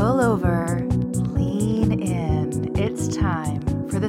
pull over, lean in. It's time for the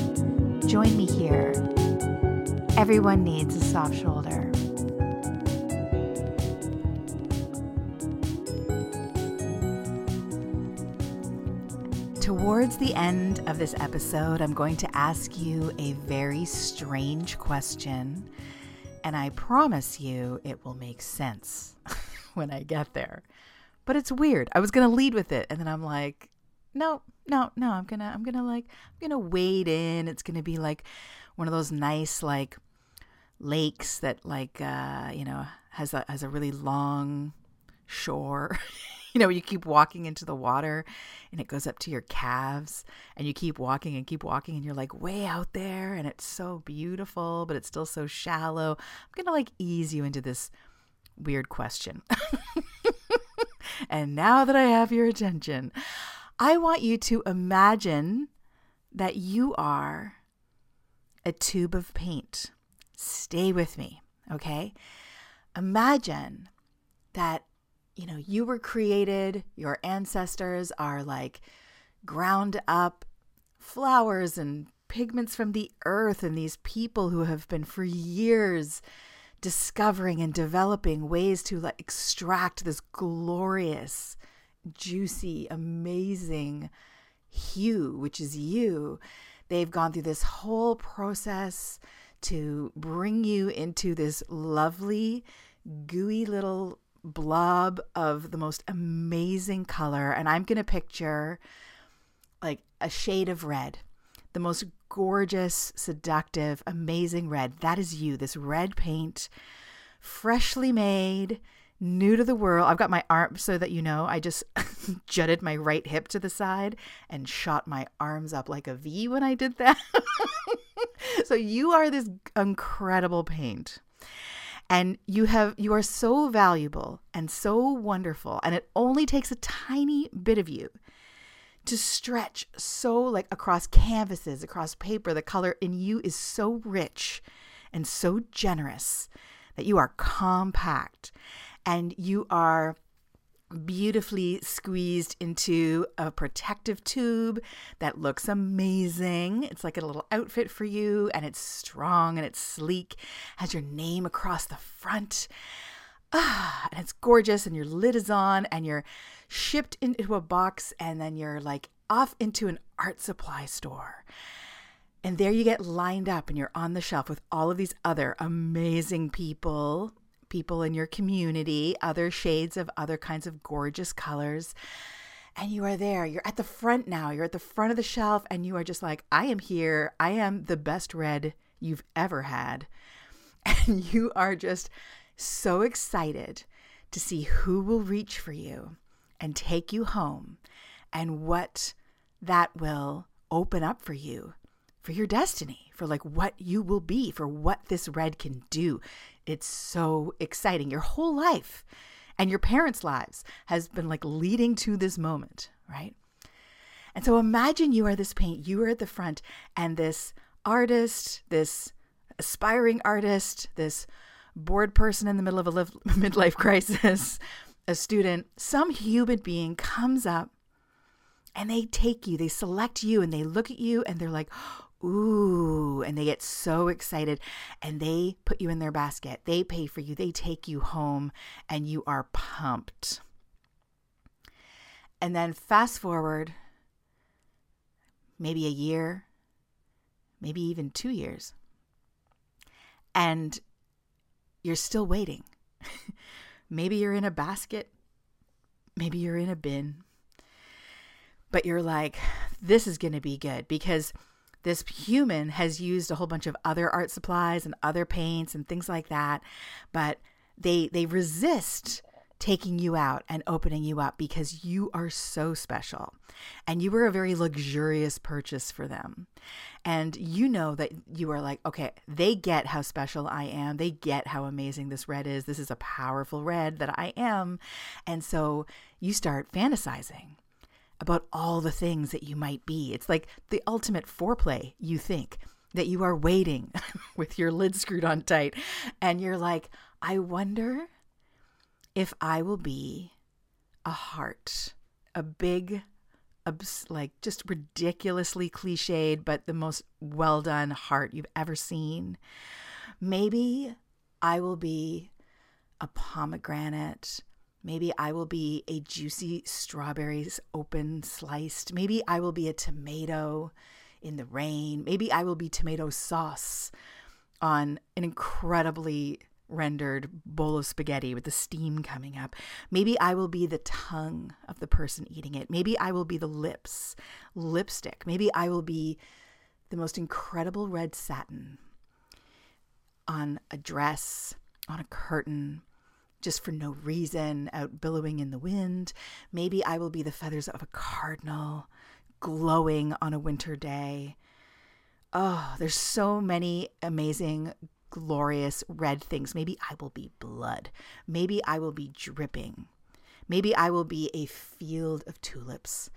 Join me here. Everyone needs a soft shoulder. Towards the end of this episode, I'm going to ask you a very strange question, and I promise you it will make sense when I get there. But it's weird. I was going to lead with it, and then I'm like, no, I'm going to wade in. It's going to be like one of those nice like lakes that like has a really long shore. You know, you keep walking into the water and it goes up to your calves and you keep walking and you're like way out there and it's so beautiful, but it's still so shallow. I'm going to like ease you into this weird question. And now that I have your attention, I want you to imagine that you are a tube of paint. Stay with me, okay? Imagine that you were created, your ancestors are like ground up flowers and pigments from the earth, and these people who have been for years discovering and developing ways to like extract this glorious, juicy, amazing hue, which is you. They've gone through this whole process to bring you into this lovely, gooey little blob of the most amazing color, and I'm going to picture like a shade of red, the most gorgeous, seductive, amazing red. That is you, this red paint, freshly made, new to the world. I've got my arm, so that you know, I just jutted my right hip to the side and shot my arms up like a V when I did that. So you are this incredible paint. And you are so valuable and so wonderful, and it only takes a tiny bit of you to stretch so like across canvases, across paper. The color in you is so rich and so generous that you are compact and you are beautifully squeezed into a protective tube that looks amazing. It's like a little outfit for you, and it's strong and it's sleek, has your name across the front, and it's gorgeous, and your lid is on, and you're shipped into a box, and then you're like off into an art supply store. And there you get lined up, and you're on the shelf with all of these other amazing people in your community, other shades of other kinds of gorgeous colors. And you are there. You're at the front now. You're at the front of the shelf, and you are just like, I am here. I am the best red you've ever had. And you are just so excited to see who will reach for you and take you home and what that will open up for you, for your destiny, for like what you will be, for what this red can do. It's so exciting. Your whole life and your parents' lives has been like leading to this moment, right? And so imagine you are this paint, you are at the front, and this artist, this aspiring artist, this bored person in the middle of a midlife crisis, a student, some human being comes up and they take you, they select you, and they look at you and they're like, ooh, and they get so excited and they put you in their basket. They pay for you. They take you home and you are pumped. And then fast forward maybe a year, maybe even 2 years, and you're still waiting. Maybe you're in a basket. Maybe you're in a bin. But you're like, this is going to be good because this human has used a whole bunch of other art supplies and other paints and things like that, but they resist taking you out and opening you up, because you are so special and you were a very luxurious purchase for them. And you know that you are like, okay, they get how special I am. They get how amazing this red is. This is a powerful red that I am. And so you start fantasizing about all the things that you might be. It's like the ultimate foreplay, you think, that you are waiting with your lid screwed on tight. And you're like, I wonder if I will be a heart, a big, like just ridiculously cliched, but the most well done heart you've ever seen. Maybe I will be a pomegranate. Maybe I will be a juicy strawberries open sliced. Maybe I will be a tomato in the rain. Maybe I will be tomato sauce on an incredibly rendered bowl of spaghetti with the steam coming up. Maybe I will be the tongue of the person eating it. Maybe I will be the lips, lipstick. Maybe I will be the most incredible red satin on a dress, on a curtain, just for no reason, out billowing in the wind. Maybe I will be the feathers of a cardinal, glowing on a winter day. Oh, there's so many amazing, glorious red things. Maybe I will be blood. Maybe I will be dripping. Maybe I will be a field of tulips.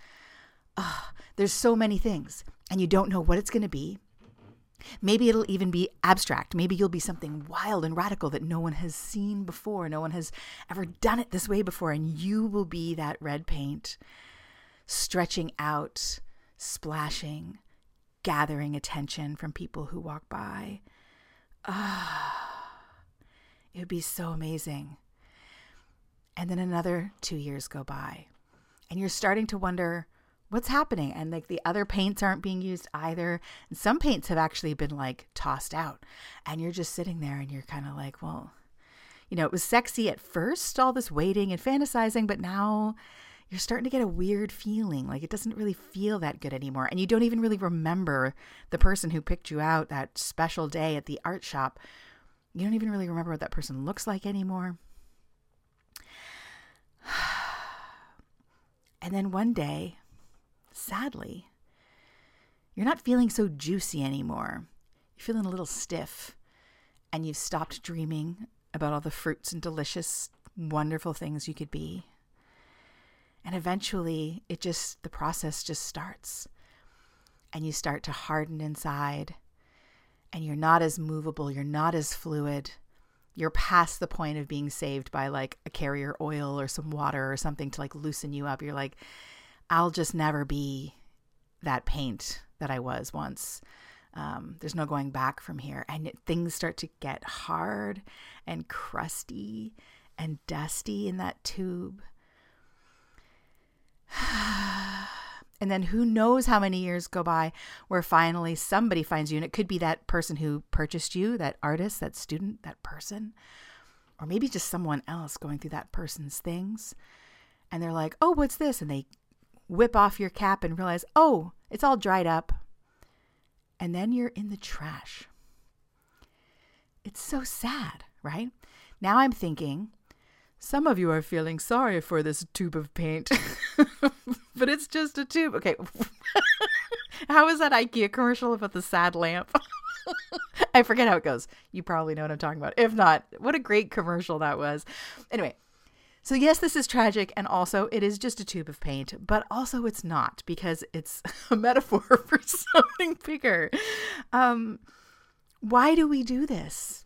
Oh, there's so many things, and you don't know what it's going to be. Maybe it'll even be abstract. Maybe you'll be something wild and radical that no one has seen before. No one has ever done it this way before. And you will be that red paint, stretching out, splashing, gathering attention from people who walk by. Ah, it would be so amazing. And then another 2 years go by, and you're starting to wonder, what's happening? And like the other paints aren't being used either. And some paints have actually been like tossed out, and you're just sitting there and you're kind of like, well, you know, it was sexy at first, all this waiting and fantasizing, but now you're starting to get a weird feeling. Like it doesn't really feel that good anymore. And you don't even really remember the person who picked you out that special day at the art shop. You don't even really remember what that person looks like anymore. And then one day, sadly, you're not feeling so juicy anymore. You're feeling a little stiff, and you've stopped dreaming about all the fruits and delicious, wonderful things you could be. And eventually, the process just starts, and you start to harden inside, and you're not as movable. You're not as fluid. You're past the point of being saved by like a carrier oil or some water or something to like loosen you up. You're like, I'll just never be that paint that I was once. There's no going back from here. And things start to get hard and crusty and dusty in that tube. And then who knows how many years go by where finally somebody finds you. And it could be that person who purchased you, that artist, that student, that person, or maybe just someone else going through that person's things. And they're like, oh, what's this? And they whip off your cap and realize, oh, it's all dried up. And then you're in the trash. It's so sad, right? Now I'm thinking, some of you are feeling sorry for this tube of paint, but it's just a tube. Okay. How is that IKEA commercial about the sad lamp? I forget how it goes. You probably know what I'm talking about. If not, what a great commercial that was. Anyway. So yes, this is tragic, and also it is just a tube of paint, but also it's not, because it's a metaphor for something bigger. Why do we do this,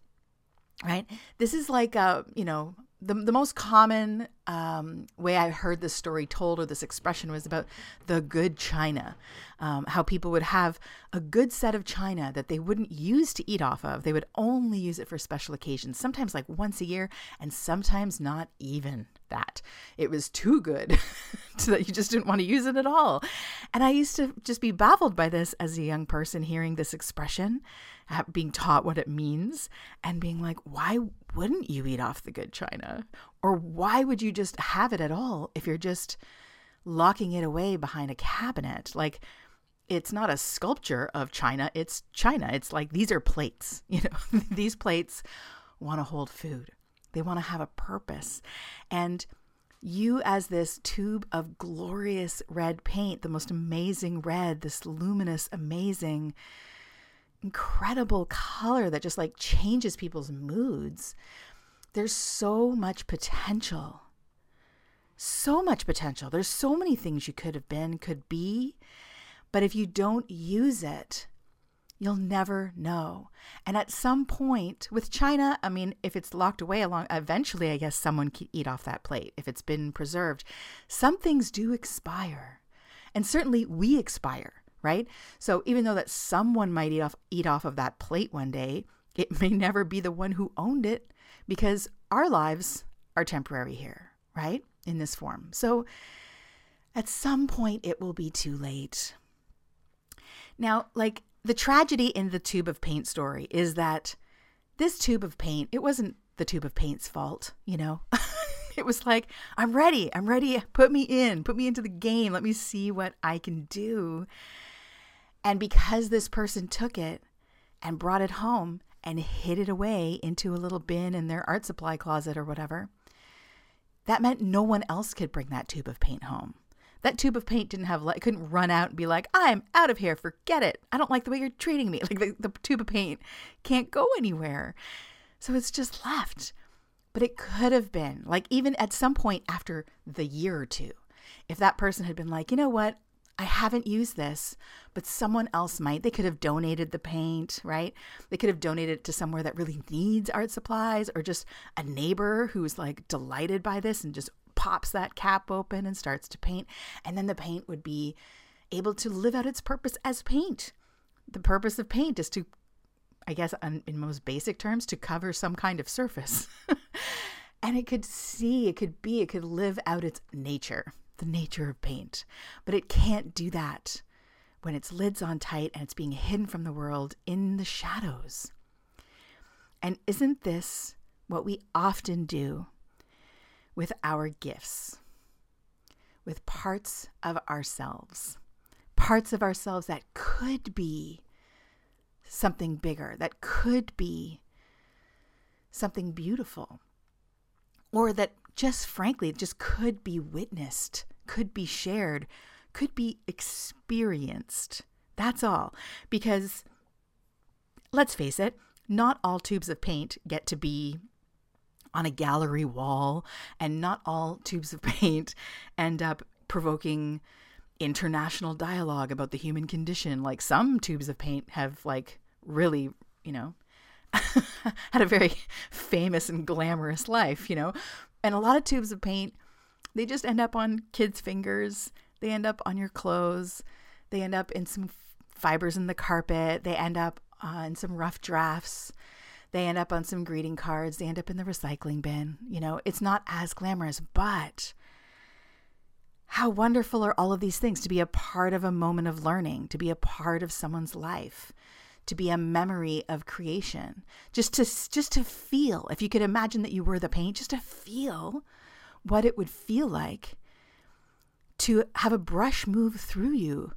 right? This is like, the most common way I heard this story told, or this expression, was about the good china, how people would have a good set of china that they wouldn't use to eat off of. They would only use it for special occasions, sometimes like once a year, and sometimes not even that. It was too good so that you just didn't want to use it at all. And I used to just be baffled by this as a young person, hearing this expression, being taught what it means, and being like, why wouldn't you eat off the good china? Or why would you just have it at all if you're just locking it away behind a cabinet? Like, it's not a sculpture of china, it's china. It's like, these are plates, you know, these plates want to hold food. They want to have a purpose. And you, as this tube of glorious red paint, the most amazing red, this luminous, amazing, incredible color that just like changes people's moods. There's so much potential. So much potential. There's so many things you could have been, could be, but if you don't use it, you'll never know. And at some point with China, I mean, if it's locked away eventually, I guess someone could eat off that plate if it's been preserved. Some things do expire. And certainly we expire, right? So even though that someone might eat off of that plate one day, it may never be the one who owned it because our lives are temporary here, right? In this form. So at some point it will be too late. Now, like the tragedy in the tube of paint story is that this tube of paint, it wasn't the tube of paint's fault, you know? It was like, I'm ready, put me into the game, let me see what I can do. And because this person took it and brought it home and hid it away into a little bin in their art supply closet or whatever, that meant no one else could bring that tube of paint home. That tube of paint couldn't run out and be like, I'm out of here, forget it. I don't like the way you're treating me. Like the tube of paint can't go anywhere. So it's just left. But it could have been, like even at some point after the year or two, if that person had been like, you know what, I haven't used this, but someone else might. They could have donated the paint, right? They could have donated it to somewhere that really needs art supplies, or just a neighbor who's like delighted by this and just pops that cap open and starts to paint. And then the paint would be able to live out its purpose as paint. The purpose of paint is to, I guess, in most basic terms, to cover some kind of surface. And it could see, it could be, it could live out its nature. The nature of paint, but it can't do that when its lid's on tight and it's being hidden from the world in the shadows. And isn't this what we often do with our gifts, with parts of ourselves that could be something bigger, that could be something beautiful, or that just frankly, it just could be witnessed, could be shared, could be experienced. That's all. Because let's face it, not all tubes of paint get to be on a gallery wall, and not all tubes of paint end up provoking international dialogue about the human condition. Like some tubes of paint have like really, you know, had a very famous and glamorous life, you know. And a lot of tubes of paint, they just end up on kids' fingers. They end up on your clothes. They end up in some fibers in the carpet. They end up on some rough drafts. They end up on some greeting cards. They end up in the recycling bin. You know, it's not as glamorous, but how wonderful are all of these things to be a part of a moment of learning, to be a part of someone's life, to be a memory of creation, just to feel, if you could imagine that you were the paint, just to feel what it would feel like to have a brush move through you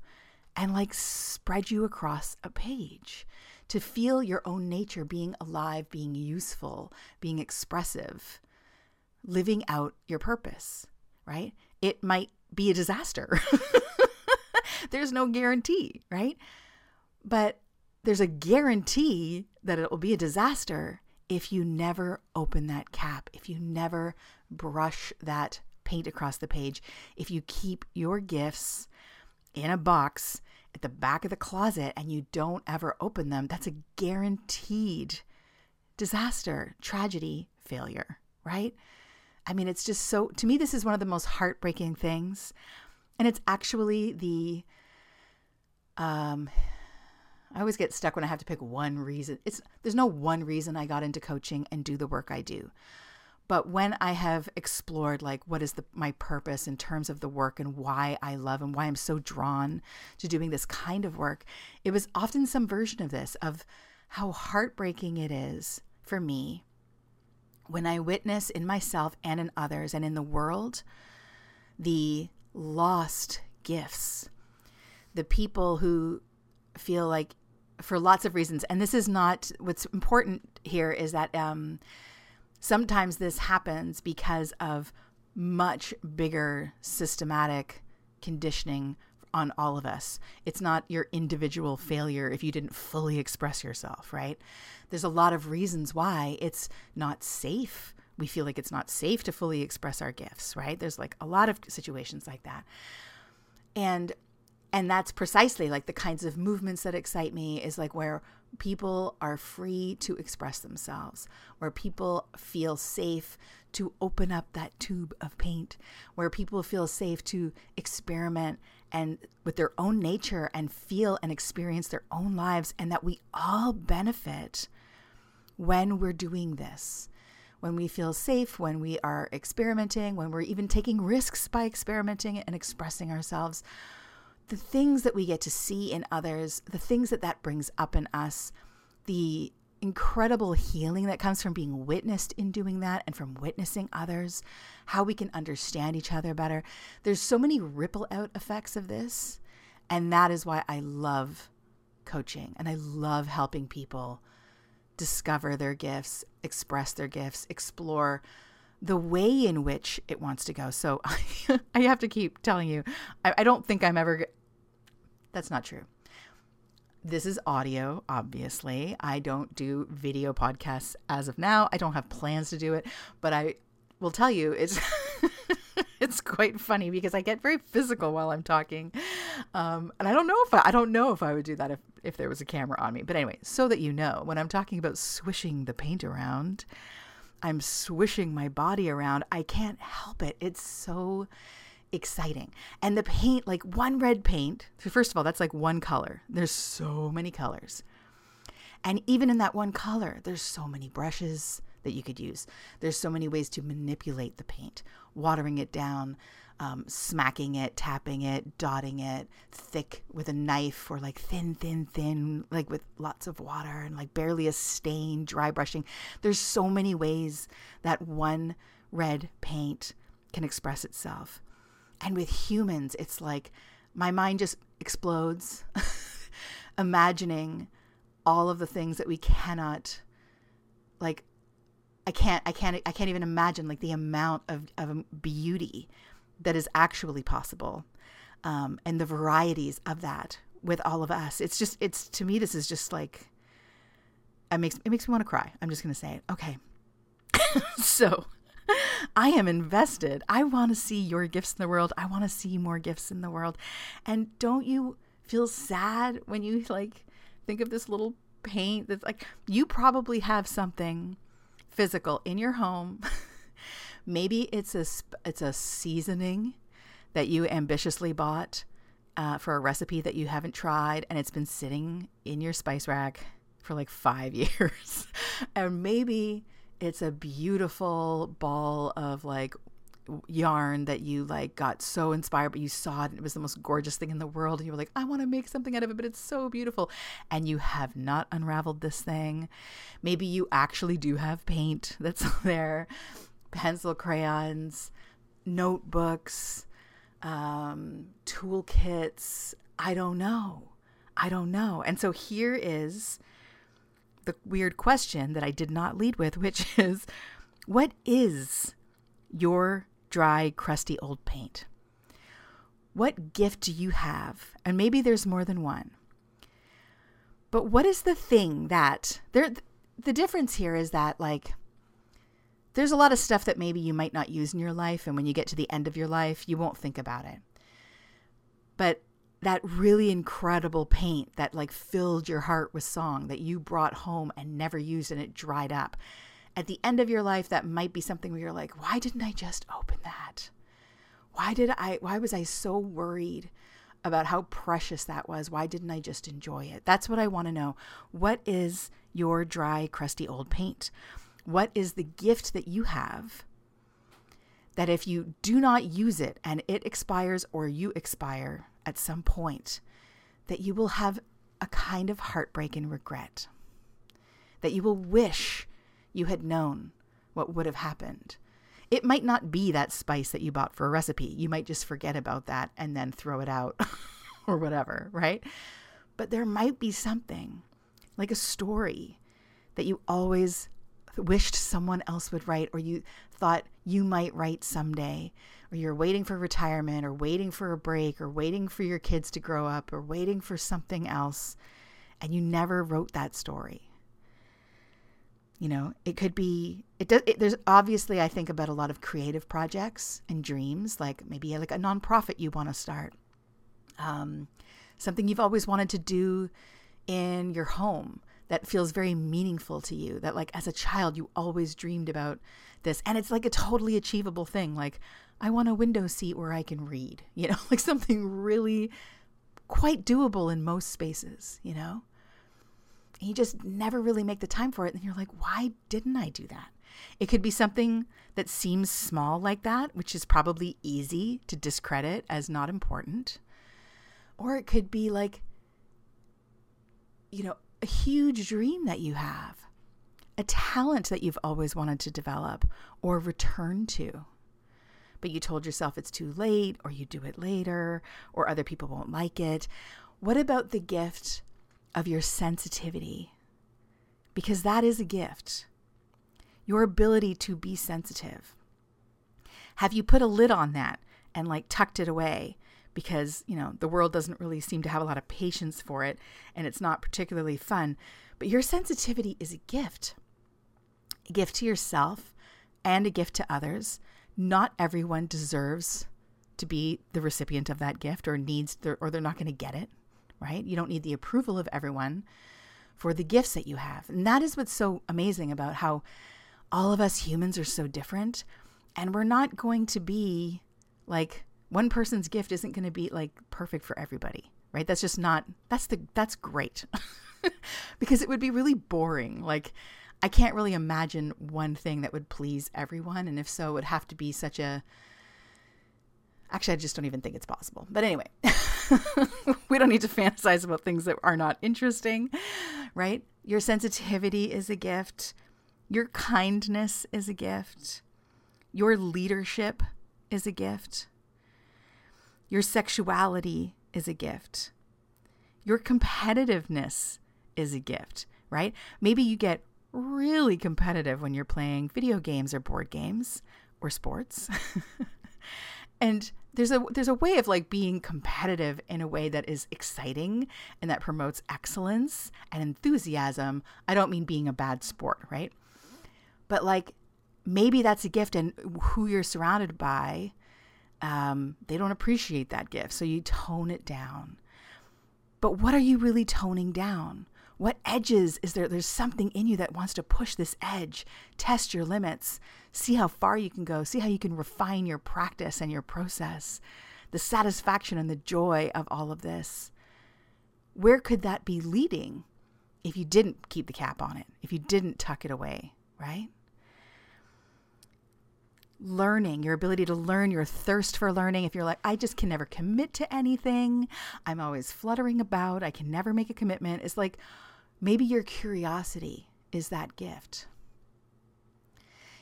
and like spread you across a page, to feel your own nature being alive, being useful, being expressive, living out your purpose, right? It might be a disaster. There's no guarantee, right? But there's a guarantee that it will be a disaster if you never open that cap, if you never brush that paint across the page, if you keep your gifts in a box at the back of the closet and you don't ever open them, that's a guaranteed disaster, tragedy, failure, right? I mean, it's just so, to me, this is one of the most heartbreaking things. And it's actually the, I always get stuck when I have to pick one reason. There's no one reason I got into coaching and do the work I do. But when I have explored like what is my purpose in terms of the work and why I love and why I'm so drawn to doing this kind of work, it was often some version of this, of how heartbreaking it is for me when I witness in myself and in others and in the world the lost gifts, the people who feel like, for lots of reasons. And this is not, what's important here is that sometimes this happens because of much bigger systematic conditioning on all of us. It's not your individual failure if you didn't fully express yourself, right? There's a lot of reasons why it's not safe. We feel like it's not safe to fully express our gifts, right? There's like a lot of situations like that. And that's precisely like the kinds of movements that excite me, is like where people are free to express themselves, where people feel safe to open up that tube of paint, where people feel safe to experiment and with their own nature and feel and experience their own lives, and that we all benefit when we're doing this. When we feel safe, when we are experimenting, when we're even taking risks by experimenting and expressing ourselves, the things that we get to see in others, the things that that brings up in us, the incredible healing that comes from being witnessed in doing that and from witnessing others, how we can understand each other better. There's so many ripple out effects of this. And that is why I love coaching and I love helping people discover their gifts, express their gifts, explore the way in which it wants to go. So I have to keep telling you, I don't think I'm ever... That's not true. This is audio, obviously. I don't do video podcasts as of now. I don't have plans to do it, but I will tell you it's... It's quite funny because I get very physical while I'm talking. And I don't know if I would do that if there was a camera on me. But anyway, so that you know, when I'm talking about swishing the paint around, I'm swishing my body around. I can't help it. It's so exciting. And the paint, like one red paint, first of all, that's like one color. There's so many colors. And even in that one color, there's so many brushes that you could use. There's so many ways to manipulate the paint, watering it down, smacking it, tapping it, dotting it, thick with a knife, or like thin, like with lots of water and like barely a stain, dry brushing. There's so many ways that one red paint can express itself. And with humans, it's like my mind just explodes imagining all of the things that we cannot, like, I can't even imagine like the amount of beauty that is actually possible, and the varieties of that with all of us. It's to me, this is just like, it makes me want to cry. I'm just going to say it. Okay. So I am invested. I want to see your gifts in the world. I want to see more gifts in the world. And don't you feel sad when you like think of this little paint that's like, you probably have something physical in your home. Maybe it's a seasoning that you ambitiously bought for a recipe that you haven't tried, and it's been sitting in your spice rack for like 5 years. And maybe it's a beautiful ball of like yarn that you like got so inspired, but you saw it and it was the most gorgeous thing in the world, and you were like, I want to make something out of it, but it's so beautiful, and you have not unraveled this thing. Maybe you actually do have paint that's there, pencil, crayons, notebooks, toolkits. I don't know. And so here is the weird question that I did not lead with, which is, what is your dry, crusty old paint? What gift do you have? And maybe there's more than one. But what is the thing that there? The difference here is that like there's a lot of stuff that maybe you might not use in your life, and when you get to the end of your life, you won't think about it. But that really incredible paint that like filled your heart with song that you brought home and never used, and it dried up. At the end of your life, that might be something where you're like, why didn't I just open that? Why was I so worried about how precious that was? Why didn't I just enjoy it? That's what I want to know. What is your dry, crusty old paint? What is the gift that you have that if you do not use it and it expires, or you expire at some point, that you will have a kind of heartbreak and regret, that you will wish you had known what would have happened? It might not be that spice that you bought for a recipe. You might just forget about that and then throw it out or whatever, right? But there might be something, like a story that you always wished someone else would write, or you thought you might write someday, or you're waiting for retirement, or waiting for a break, or waiting for your kids to grow up, or waiting for something else, and you never wrote that story. You know, it could be, there's obviously, I think about a lot of creative projects and dreams, like maybe like a nonprofit you want to start, something you've always wanted to do in your home that feels very meaningful to you, that like as a child you always dreamed about this, and it's like a totally achievable thing, like I want a window seat where I can read, you know, like something really quite doable in most spaces, you know. You just never really make the time for it. And you're like, why didn't I do that? It could be something that seems small like that, which is probably easy to discredit as not important. Or it could be like, you know, a huge dream that you have, a talent that you've always wanted to develop or return to. But you told yourself it's too late, or you do it later, or other people won't like it. What about the gift of your sensitivity? Because that is a gift. Your ability to be sensitive. Have you put a lid on that and like tucked it away? Because, you know, the world doesn't really seem to have a lot of patience for it, and it's not particularly fun. But your sensitivity is a gift to yourself and a gift to others. Not everyone deserves to be the recipient of that gift or needs, or they're not going to get it. Right? You don't need the approval of everyone for the gifts that you have. And that is what's so amazing about how all of us humans are so different. And we're not going to be like, one person's gift isn't going to be like perfect for everybody, right? That's just not, that's great. Because it would be really boring. Like, I can't really imagine one thing that would please everyone. And if so, it would have to be such a, actually, I just don't even think it's possible. But anyway, we don't need to fantasize about things that are not interesting, right? Your sensitivity is a gift. Your kindness is a gift. Your leadership is a gift. Your sexuality is a gift. Your competitiveness is a gift, right? Maybe you get really competitive when you're playing video games or board games or sports. And there's a way of like being competitive in a way that is exciting and that promotes excellence and enthusiasm. I don't mean being a bad sport, right? But like, maybe that's a gift, and who you're surrounded by, they don't appreciate that gift. So you tone it down. But what are you really toning down? What edges is there? There's something in you that wants to push this edge, test your limits, see how far you can go, see how you can refine your practice and your process, the satisfaction and the joy of all of this. Where could that be leading if you didn't keep the cap on it, if you didn't tuck it away, right? Learning, your ability to learn, your thirst for learning. If you're like, I just can never commit to anything, I'm always fluttering about, I can never make a commitment. It's like, maybe your curiosity is that gift.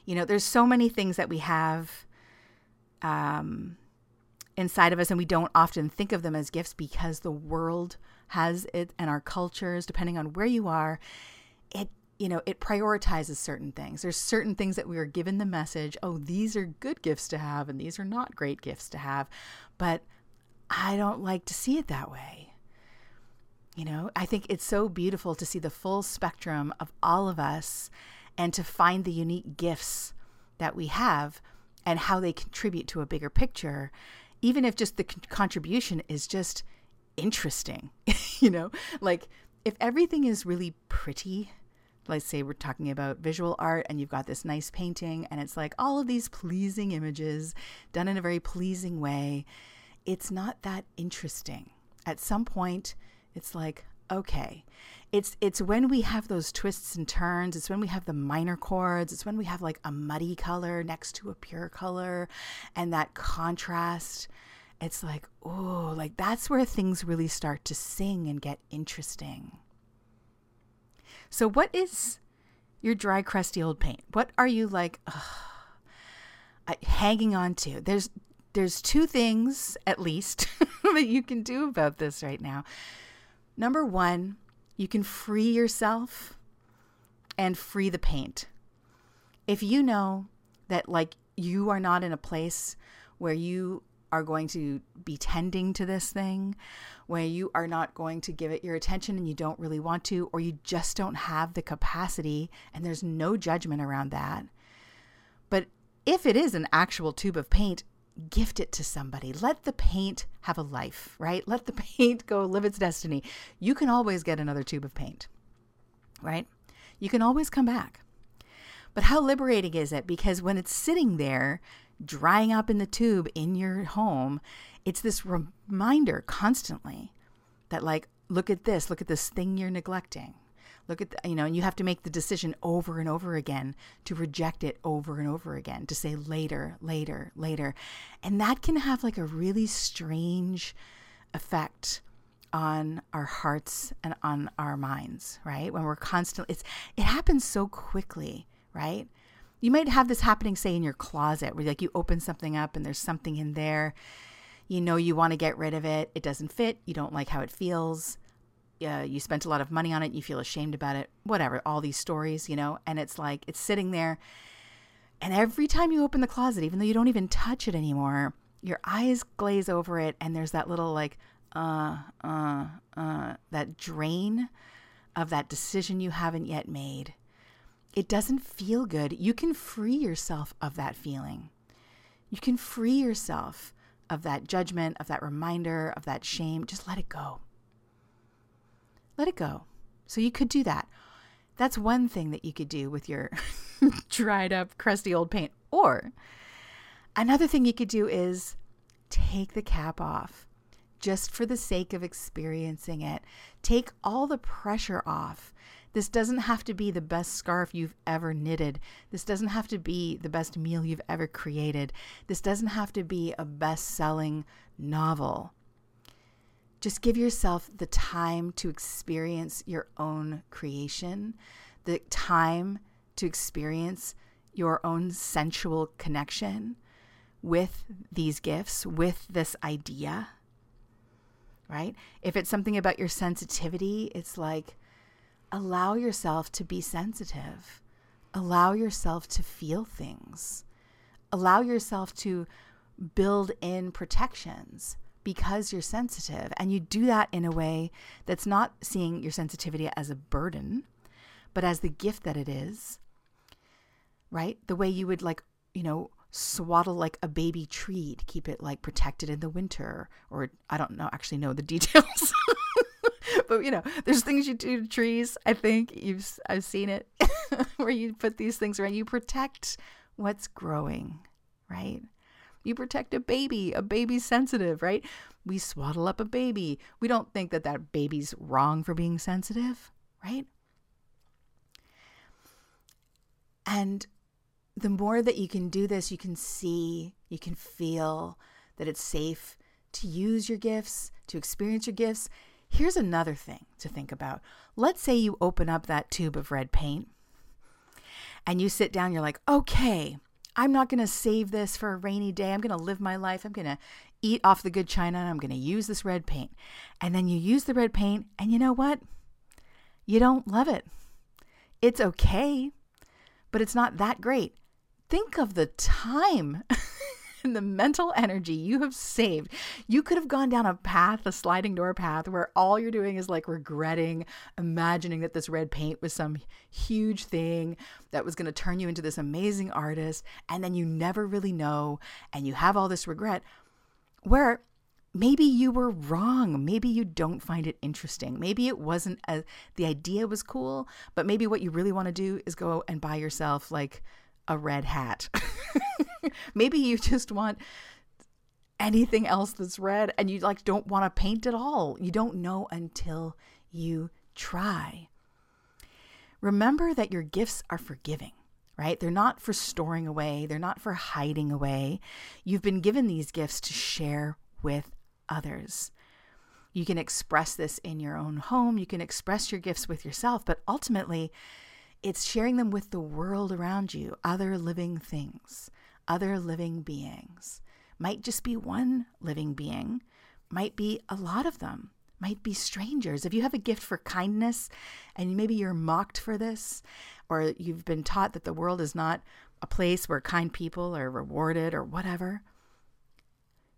You know, there's so many things that we have inside of us, and we don't often think of them as gifts because the world has it, and our cultures, depending on where you are, it prioritizes certain things. There's certain things that we are given the message, oh, these are good gifts to have, and these are not great gifts to have. But I don't like to see it that way. You know, I think it's so beautiful to see the full spectrum of all of us and to find the unique gifts that we have and how they contribute to a bigger picture, even if just the contribution is just interesting. You know, like if everything is really pretty, let's say we're talking about visual art and you've got this nice painting and it's like all of these pleasing images done in a very pleasing way, it's not that interesting. At some point, it's like, okay, it's when we have those twists and turns, it's when we have the minor chords, it's when we have like a muddy color next to a pure color and that contrast, it's like, oh, like that's where things really start to sing and get interesting. So what is your dry, crusty old paint? What are you like hanging on to? There's two things at least that you can do about this right now. Number one, you can free yourself and free the paint. If you know that, like, you are not in a place where you are going to be tending to this thing, where you are not going to give it your attention and you don't really want to, or you just don't have the capacity, and there's no judgment around that. But if it is an actual tube of paint, gift it to somebody. Let the paint have a life, right? Let the paint go live its destiny. You can always get another tube of paint, right? You can always come back. But how liberating is it? Because when it's sitting there, drying up in the tube in your home, it's this reminder constantly that, like, look at this thing you're neglecting. Look at, and you have to make the decision over and over again to reject it over and over again, to say later, later, later. And that can have like a really strange effect on our hearts and on our minds, right? When we're constantly, it happens so quickly, right? You might have this happening, say, in your closet where, like, you open something up and there's something in there. You know you want to get rid of it. It doesn't fit. You don't like how it feels. You spent a lot of money on it. You feel ashamed about it. Whatever. All these stories, and it's like it's sitting there. And every time you open the closet, even though you don't even touch it anymore, your eyes glaze over it. And there's that little that drain of that decision you haven't yet made. It doesn't feel good. You can free yourself of that feeling. You can free yourself of that judgment, of that reminder, of that shame. Just let it go. Let it go. So you could do that. That's one thing that you could do with your dried up, crusty old paint. Or another thing you could do is take the cap off just for the sake of experiencing it. Take all the pressure off. This doesn't have to be the best scarf you've ever knitted. This doesn't have to be the best meal you've ever created. This doesn't have to be a best-selling novel. Just give yourself the time to experience your own creation, the time to experience your own sensual connection with these gifts, with this idea, right? If it's something about your sensitivity, it's like, allow yourself to be sensitive. Allow yourself to feel things. Allow yourself to build in protections because you're sensitive. And you do that in a way that's not seeing your sensitivity as a burden, but as the gift that it is, right? The way you would, like, swaddle like a baby tree to keep it, like, protected in the winter. Or I don't know, actually know the details. But, there's things you do to trees. I think I've seen it where you put these things around. You protect what's growing, right? You protect a baby's sensitive, right? We swaddle up a baby. We don't think that that baby's wrong for being sensitive, right? And the more that you can do this, you can see, you can feel that it's safe to use your gifts, to experience your gifts. Here's another thing to think about. Let's say you open up that tube of red paint and you sit down, you're like, okay, I'm not going to save this for a rainy day. I'm going to live my life. I'm going to eat off the good china and I'm going to use this red paint. And then you use the red paint and you know what? You don't love it. It's okay, but it's not that great. Think of the time and the mental energy you have saved. You could have gone down a sliding door path where all you're doing is, like, regretting, imagining that this red paint was some huge thing that was going to turn you into this amazing artist. And then you never really know. And you have all this regret where maybe you were wrong. Maybe you don't find it interesting. Maybe it wasn't the idea was cool, but maybe what you really want to do is go and buy yourself, like, a red hat. Maybe you just want anything else that's red and you, like, don't want to paint at all. You don't know until you try. Remember that your gifts are for giving, right? They're not for storing away. They're not for hiding away. You've been given these gifts to share with others. You can express this in your own home. You can express your gifts with yourself, but ultimately it's sharing them with the world around you, other living things, other living beings. Might just be one living being, might be a lot of them, might be strangers. If you have a gift for kindness and maybe you're mocked for this, or you've been taught that the world is not a place where kind people are rewarded or whatever,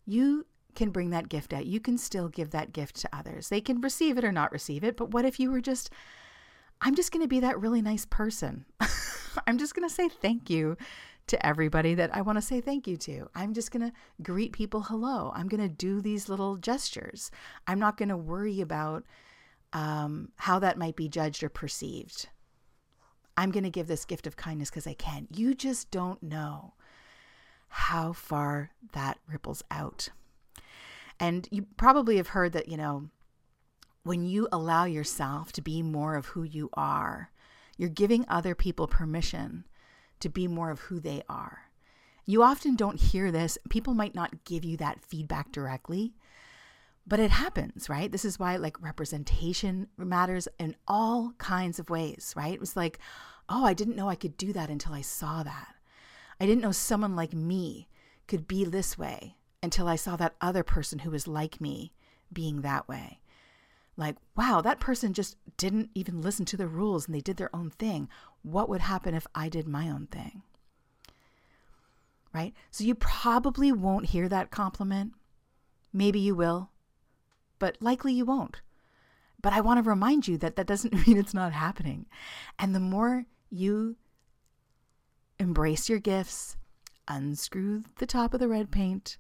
you can bring that gift out. You can still give that gift to others. They can receive it or not receive it. But what if you were just, I'm just going to be that really nice person. I'm just going to say thank you to everybody that I want to say thank you to. I'm just going to greet people hello. I'm going to do these little gestures. I'm not going to worry about how that might be judged or perceived. I'm going to give this gift of kindness because I can. You just don't know how far that ripples out. And you probably have heard that, you know, when you allow yourself to be more of who you are, you're giving other people permission to be more of who they are. You often don't hear this. People might not give you that feedback directly, but it happens, right? This is why, like, representation matters in all kinds of ways, right? It was like, oh, I didn't know I could do that until I saw that. I didn't know someone like me could be this way until I saw that other person who was like me being that way. Like, wow, that person just didn't even listen to the rules and they did their own thing. What would happen if I did my own thing? Right? So you probably won't hear that compliment. Maybe you will, but likely you won't. But I want to remind you that that doesn't mean it's not happening. And the more you embrace your gifts, unscrew the top of the red paint,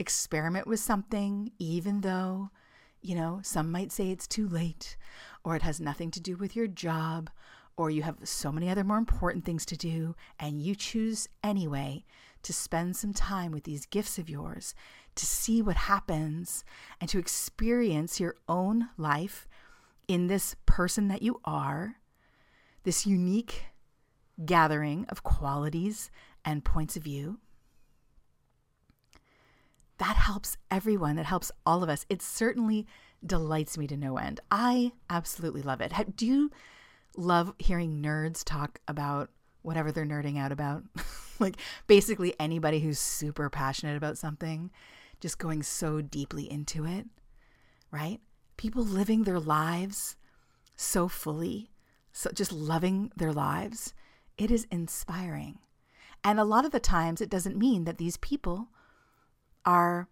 experiment with something, even though, you know, some might say it's too late, or it has nothing to do with your job, or you have so many other more important things to do, and you choose anyway to spend some time with these gifts of yours, to see what happens and to experience your own life in this person that you are, this unique gathering of qualities and points of view. That helps everyone. That helps all of us. It certainly delights me to no end. I absolutely love it. Do you love hearing nerds talk about whatever they're nerding out about? Like, basically anybody who's super passionate about something, just going so deeply into it, right? People living their lives so fully, so just loving their lives. It is inspiring. And a lot of the times it doesn't mean that these people are,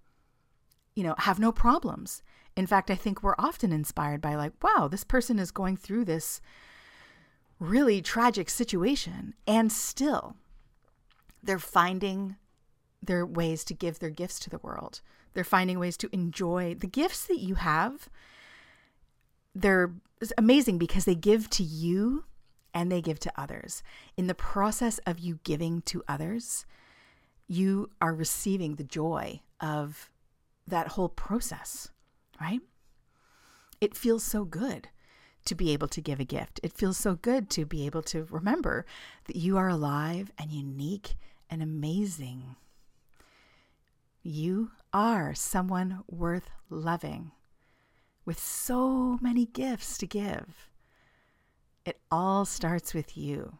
you know, have no problems. In fact, I think we're often inspired by, like, wow, this person is going through this really tragic situation, and still they're finding their ways to give their gifts to the world. They're finding ways to enjoy the gifts that you have. They're amazing because they give to you and they give to others. In the process of you giving to others, you are receiving the joy of that whole process, right? It feels so good to be able to give a gift. It feels so good to be able to remember that you are alive and unique and amazing. You are someone worth loving with so many gifts to give. It all starts with you.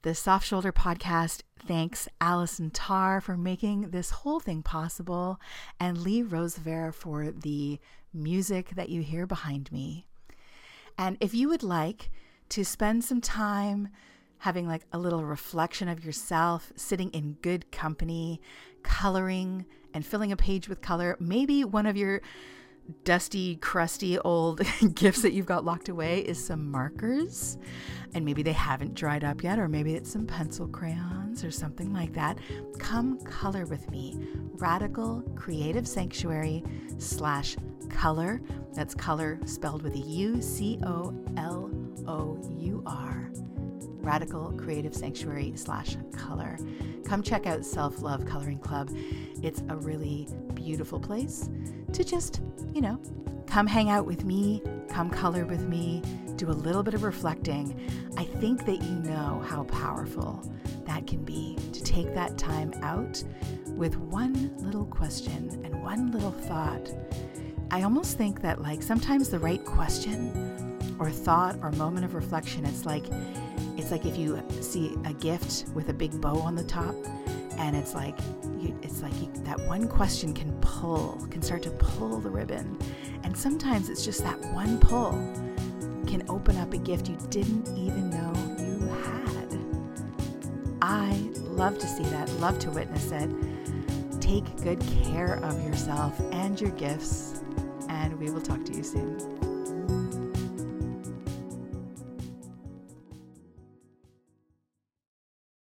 The Soft Shoulder Podcast thanks Allison Tar for making this whole thing possible, and Lee Rosevere for the music that you hear behind me. And if you would like to spend some time having, like, a little reflection of yourself, sitting in good company, coloring and filling a page with color, maybe one of your dusty, crusty old gifts that you've got locked away is some markers, and maybe they haven't dried up yet, or maybe it's some pencil crayons or something like that, come color with me. Radical Creative Sanctuary /color. That's color spelled with a U, COLOUR. Radical Creative Sanctuary /color. Come check out Self Love Colouring Club. It's a really beautiful place to just, you know, come hang out with me, come color with me, do a little bit of reflecting. I think that you know how powerful that can be, to take that time out with one little question and one little thought. I almost think that, like, sometimes the right question or thought or moment of reflection, it's like if you see a gift with a big bow on the top, and it's like that one question can start to pull the ribbon. And sometimes it's just that one pull can open up a gift you didn't even know you Love to see that. Love to witness it. Take good care of yourself and your gifts, and we will talk to you soon.